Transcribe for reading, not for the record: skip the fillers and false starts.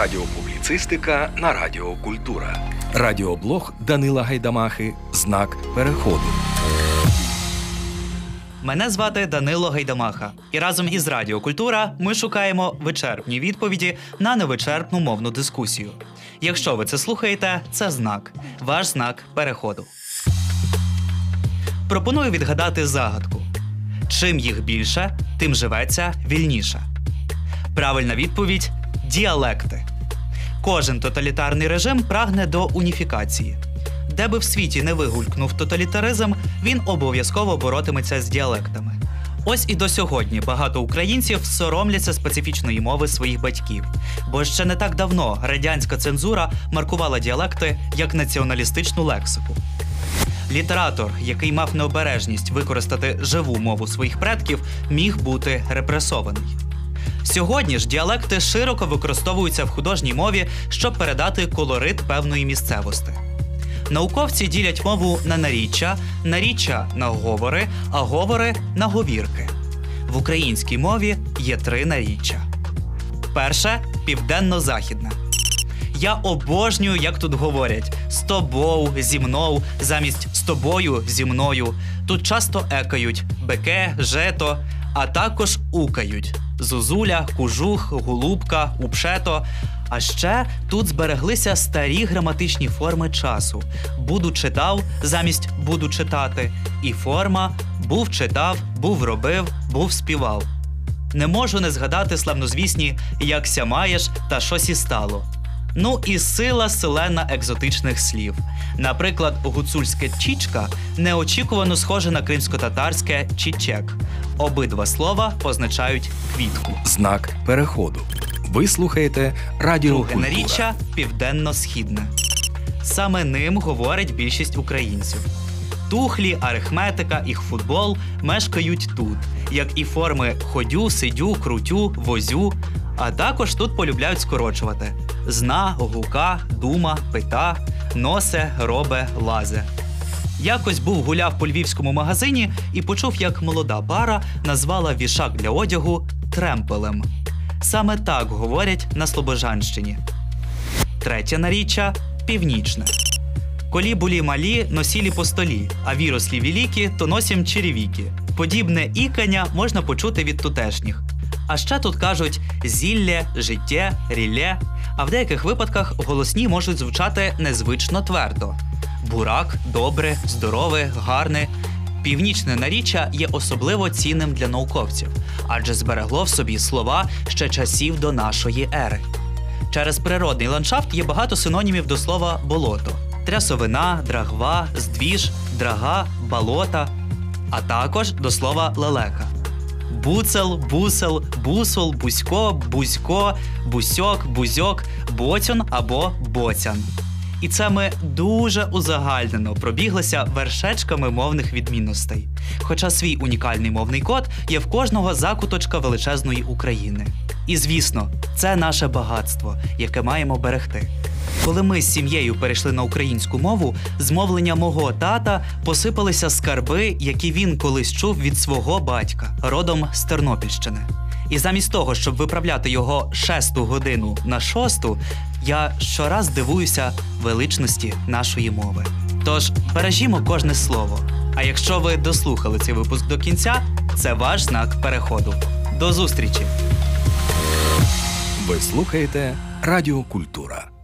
Радіопубліцистика на Радіокультура. Радіоблог Данила Гайдамахи «Знак переходу». Мене звати Данило Гайдамаха. І разом із Радіокультура ми шукаємо вичерпні відповіді на невичерпну мовну дискусію. Якщо ви це слухаєте, це знак. Ваш знак переходу. Пропоную відгадати загадку. Чим їх більше, тим живеться вільніше. Правильна відповідь – діалекти. Кожен тоталітарний режим прагне до уніфікації. Де би в світі не вигулькнув тоталітаризм, він обов'язково боротиметься з діалектами. Ось і до сьогодні багато українців соромляться специфічної мови своїх батьків. Бо ще не так давно радянська цензура маркувала діалекти як націоналістичну лексику. Літератор, який мав необережність використати живу мову своїх предків, міг бути репресований. Сьогодні ж діалекти широко використовуються в художній мові, щоб передати колорит певної місцевості. Науковці ділять мову на наріччя, наріччя – на говори, а говори – на говірки. В українській мові є три наріччя. Перше – південно-західне. Я обожнюю, як тут говорять «з тобою», «зі мною», замість «з тобою», «зі мною». Тут часто екають «беке», «жето», а також «укають» – «зузуля», «кужух», «гулубка», «упшето». А ще тут збереглися старі граматичні форми часу «буду читав» замість «буду читати» і форма «був читав», «був робив», «був співав». Не можу не згадати славнозвісні «якся маєш» та «щось і стало». Ну і сила селена екзотичних слів. Наприклад, гуцульське «чічка» неочікувано схоже на кримсько-татарське «чічек». Обидва слова позначають квітку. Знак переходу. Ви слухаєте Радіокультура. Друге наріччя – південно-східне. Саме ним говорить більшість українців. Тухлі, арифметика і футбол мешкають тут, як і форми «ходю», «сидю», «крутю», «возю». А також тут полюбляють скорочувати – «зна», «гука», «дума», «пита», «носе», «робе», «лазе». Якось був гуляв по львівському магазині і почув, як молода пара назвала вішак для одягу «тремпелем». Саме так говорять на Слобожанщині. Третє наріччя – північне. Коли були малі, носили по столі, а виросли великі, то носим черевики. Подібне ікання можна почути від тутешніх. А ще тут кажуть «зіллє», «життє», «ріллє», а в деяких випадках голосні можуть звучати незвично твердо. «Бурак», «добре», «здорове», «гарне». Північне наріччя є особливо цінним для науковців, адже зберегло в собі слова ще часів до нашої ери. Через природний ландшафт є багато синонімів до слова «болото» – трясовина, драгва, здвіж, драга, болота, а також до слова «лелека». Буцел, бусел, бусол, бусько, бузько, бусьок, бузьок, боцюн або боцян. І це ми дуже узагальнено пробіглися вершечками мовних відмінностей. Хоча свій унікальний мовний код є в кожного закуточка величезної України. І звісно, це наше багатство, яке маємо берегти. Коли ми з сім'єю перейшли на українську мову, з мовлення мого тата посипалися скарби, які він колись чув від свого батька, родом з Тернопільщини. І замість того, щоб виправляти його шесту годину на шосту, я щораз дивуюся величності нашої мови. Тож бережімо кожне слово. А якщо ви дослухали цей випуск до кінця, це ваш знак переходу. До зустрічі! Ви слухаєте Радіокультура.